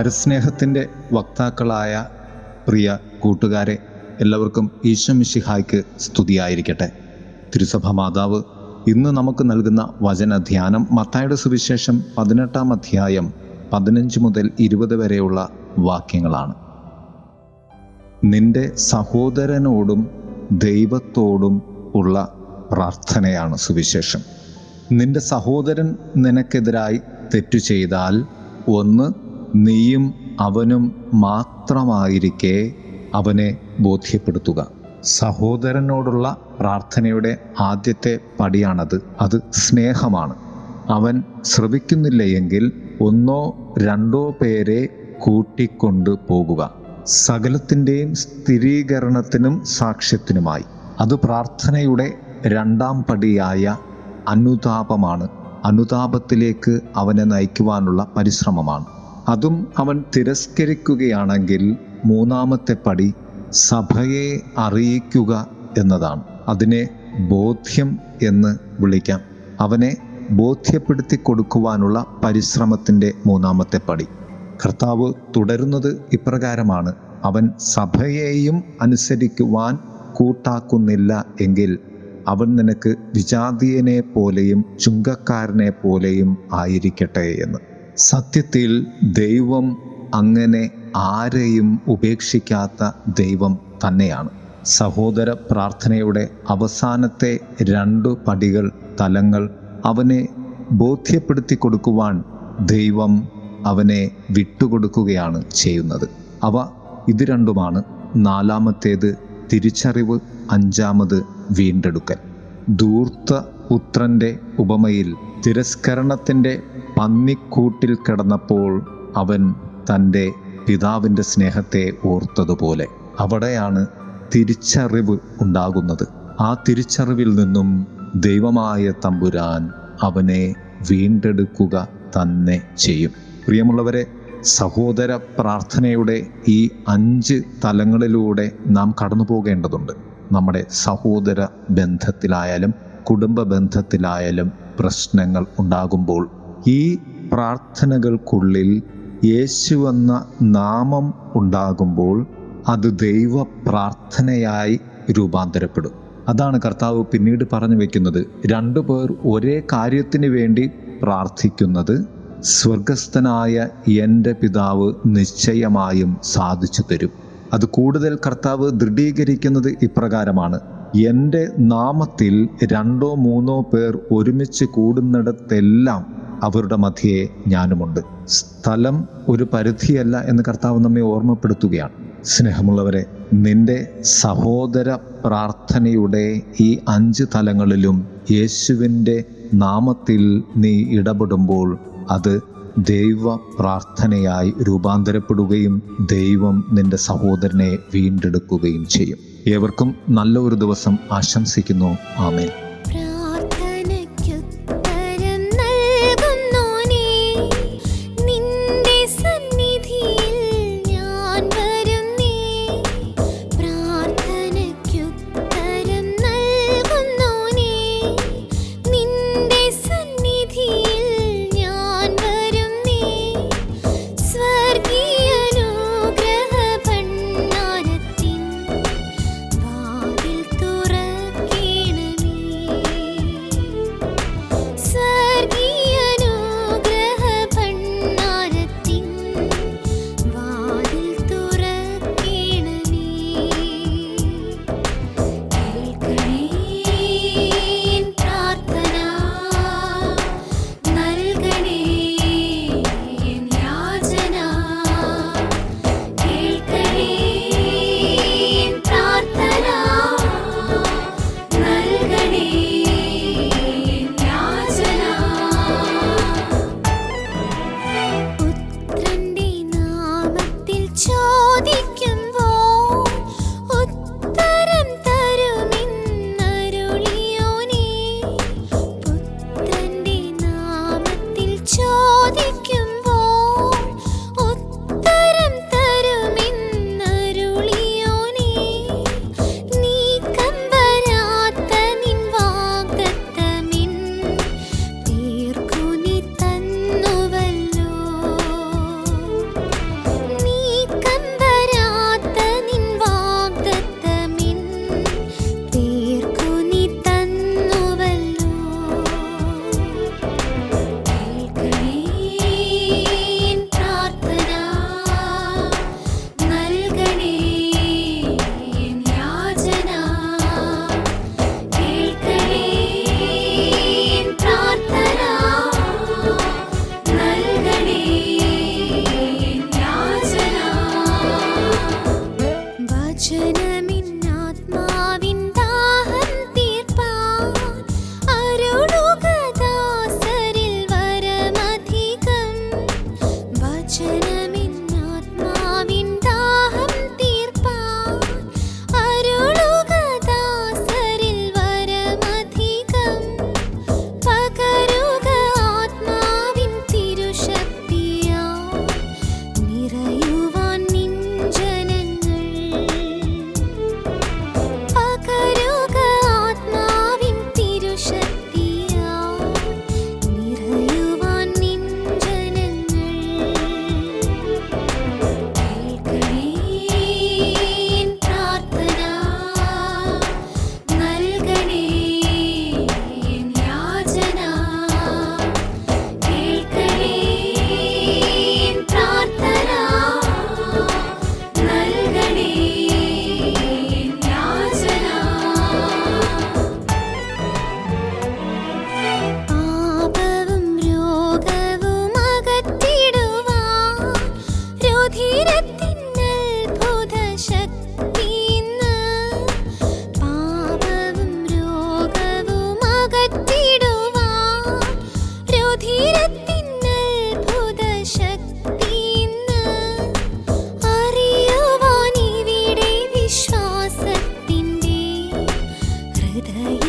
പരസ്നേഹത്തിൻ്റെ വക്താക്കളായ പ്രിയ കൂട്ടുകാരെ, എല്ലാവർക്കും ഈശോമിശിഹായ്ക്ക് സ്തുതിയായിരിക്കട്ടെ. തിരുസഭ മാതാവ് ഇന്ന് നമുക്ക് നൽകുന്ന വചനധ്യാനം മത്തായിയുടെ സുവിശേഷം 18-ാം അധ്യായം 15 മുതൽ 20 വരെയുള്ള വാക്യങ്ങളാണ്. നിന്റെ സഹോദരനോടും ദൈവത്തോടും ഉള്ള പ്രാർത്ഥനയാണ് സുവിശേഷം. നിന്റെ സഹോദരൻ നിനക്കെതിരായി തെറ്റു ചെയ്താൽ, ഒന്ന്, നീയും അവനും മാത്രമായിരിക്കെ അവനെ ബോധ്യപ്പെടുത്തുക. സഹോദരനോടുള്ള പ്രാർത്ഥനയുടെ ആദ്യത്തെ പടിയാണത്. അത് സ്നേഹമാണ്. അവൻ ശ്രവിക്കുന്നില്ല എങ്കിൽ 1-2 പേരെ കൂട്ടിക്കൊണ്ടു പോകുക, സകലത്തിൻ്റെയും സ്ഥിരീകരണത്തിനും സാക്ഷ്യത്തിനുമായി. അത് പ്രാർത്ഥനയുടെ 2-ാം പടിയായ അനുതാപമാണ്. അനുതാപത്തിലേക്ക് അവനെ നയിക്കുവാനുള്ള പരിശ്രമമാണ്. അതും അവൻ തിരസ്കരിക്കുകയാണെങ്കിൽ 3-മത്തെ പടി സഭയെ അറിയിക്കുക എന്നതാണ്. അതിനെ ബോധ്യം എന്ന് വിളിക്കാം. അവനെ ബോധ്യപ്പെടുത്തി കൊടുക്കുവാനുള്ള പരിശ്രമത്തിൻ്റെ 3-മത്തെ പടി കർത്താവ് തുടരുന്നത് ഇപ്രകാരമാണ്: അവൻ സഭയെയും അനുസരിക്കുവാൻ കൂട്ടാക്കുന്നില്ല എങ്കിൽ അവൻ നിനക്ക് വിജാതീയനെ പോലെയും ചുങ്കക്കാരനെ പോലെയും ആയിരിക്കട്ടെ എന്ന്. സത്യത്തിൽ ദൈവം അങ്ങനെ ആരെയും ഉപേക്ഷിക്കാത്ത ദൈവം തന്നെയാണ്. സഹോദര പ്രാർത്ഥനയുടെ അവസാനത്തെ 2 പടികൾ, തലങ്ങൾ, അവനെ ബോധ്യപ്പെടുത്തി കൊടുക്കുവാൻ ദൈവം അവനെ വിട്ടുകൊടുക്കുകയാണ് ചെയ്യുന്നത്. അവ ഇത് രണ്ടുമാണ്. 4-മത്തേത് തിരിച്ചറിവ്, 5-മത് വീണ്ടെടുക്കൽ. ധൂർത്ത പുത്രൻ്റെ ഉപമയിൽ തിരസ്കരണത്തിൻ്റെ പന്നിക്കൂട്ടിൽ കിടന്നപ്പോൾ അവൻ തൻ്റെ പിതാവിൻ്റെ സ്നേഹത്തെ ഓർത്തതുപോലെ അവിടെയാണ് തിരിച്ചറിവ് ഉണ്ടാകുന്നത്. ആ തിരിച്ചറിവിൽ നിന്നും ദൈവമായ തമ്പുരാൻ അവനെ വീണ്ടെടുക്കുക തന്നെ ചെയ്യും. പ്രിയമുള്ളവരെ, സഹോദര പ്രാർത്ഥനയുടെ ഈ 5 തലങ്ങളിലൂടെ നാം കടന്നു പോകേണ്ടതുണ്ട്. നമ്മുടെ സഹോദര ബന്ധത്തിലായാലും കുടുംബ ബന്ധത്തിലായാലും പ്രശ്നങ്ങൾ ഉണ്ടാകുമ്പോൾ ഈ പ്രാർത്ഥനകൾക്കുള്ളിൽ യേശു എന്ന നാമം ഉണ്ടാകുമ്പോൾ അത് ദൈവ പ്രാർത്ഥനയായി രൂപാന്തരപ്പെടും. അതാണ് കർത്താവ് പിന്നീട് പറഞ്ഞു വയ്ക്കുന്നത്. 2 പേർ ഒരേ കാര്യത്തിന് വേണ്ടി പ്രാർത്ഥിക്കുന്നത് സ്വർഗസ്ഥനായ എൻ്റെ പിതാവ് നിശ്ചയമായും സാധിച്ചു തരും. അത് കൂടുതൽ കർത്താവ് ദൃഢീകരിക്കുന്നത് ഇപ്രകാരമാണ്: എൻ്റെ നാമത്തിൽ 2-3 പേർ ഒരുമിച്ച് കൂടുന്നിടത്തെല്ലാം അവരുടെ മധ്യേ ഞാനുമുണ്ട്. സ്ഥലം ഒരു പരിധിയല്ല എന്ന് കർത്താവ് നമ്മെ ഓർമ്മപ്പെടുത്തുകയാണ്. സ്നേഹമുള്ളവരെ, നിന്റെ സഹോദര പ്രാർത്ഥനയുടെ ഈ 5 തലങ്ങളിലും യേശുവിൻ്റെ നാമത്തിൽ നീ ഇടപെടുമ്പോൾ അത് ദൈവ പ്രാർത്ഥനയായി രൂപാന്തരപ്പെടുകയും ദൈവം നിന്റെ സഹോദരനെ വീണ്ടെടുക്കുകയും ചെയ്യും. ഏവർക്കും നല്ല ഒരു ദിവസം ആശംസിക്കുന്നു. ആമേൻ. ഹൃദയ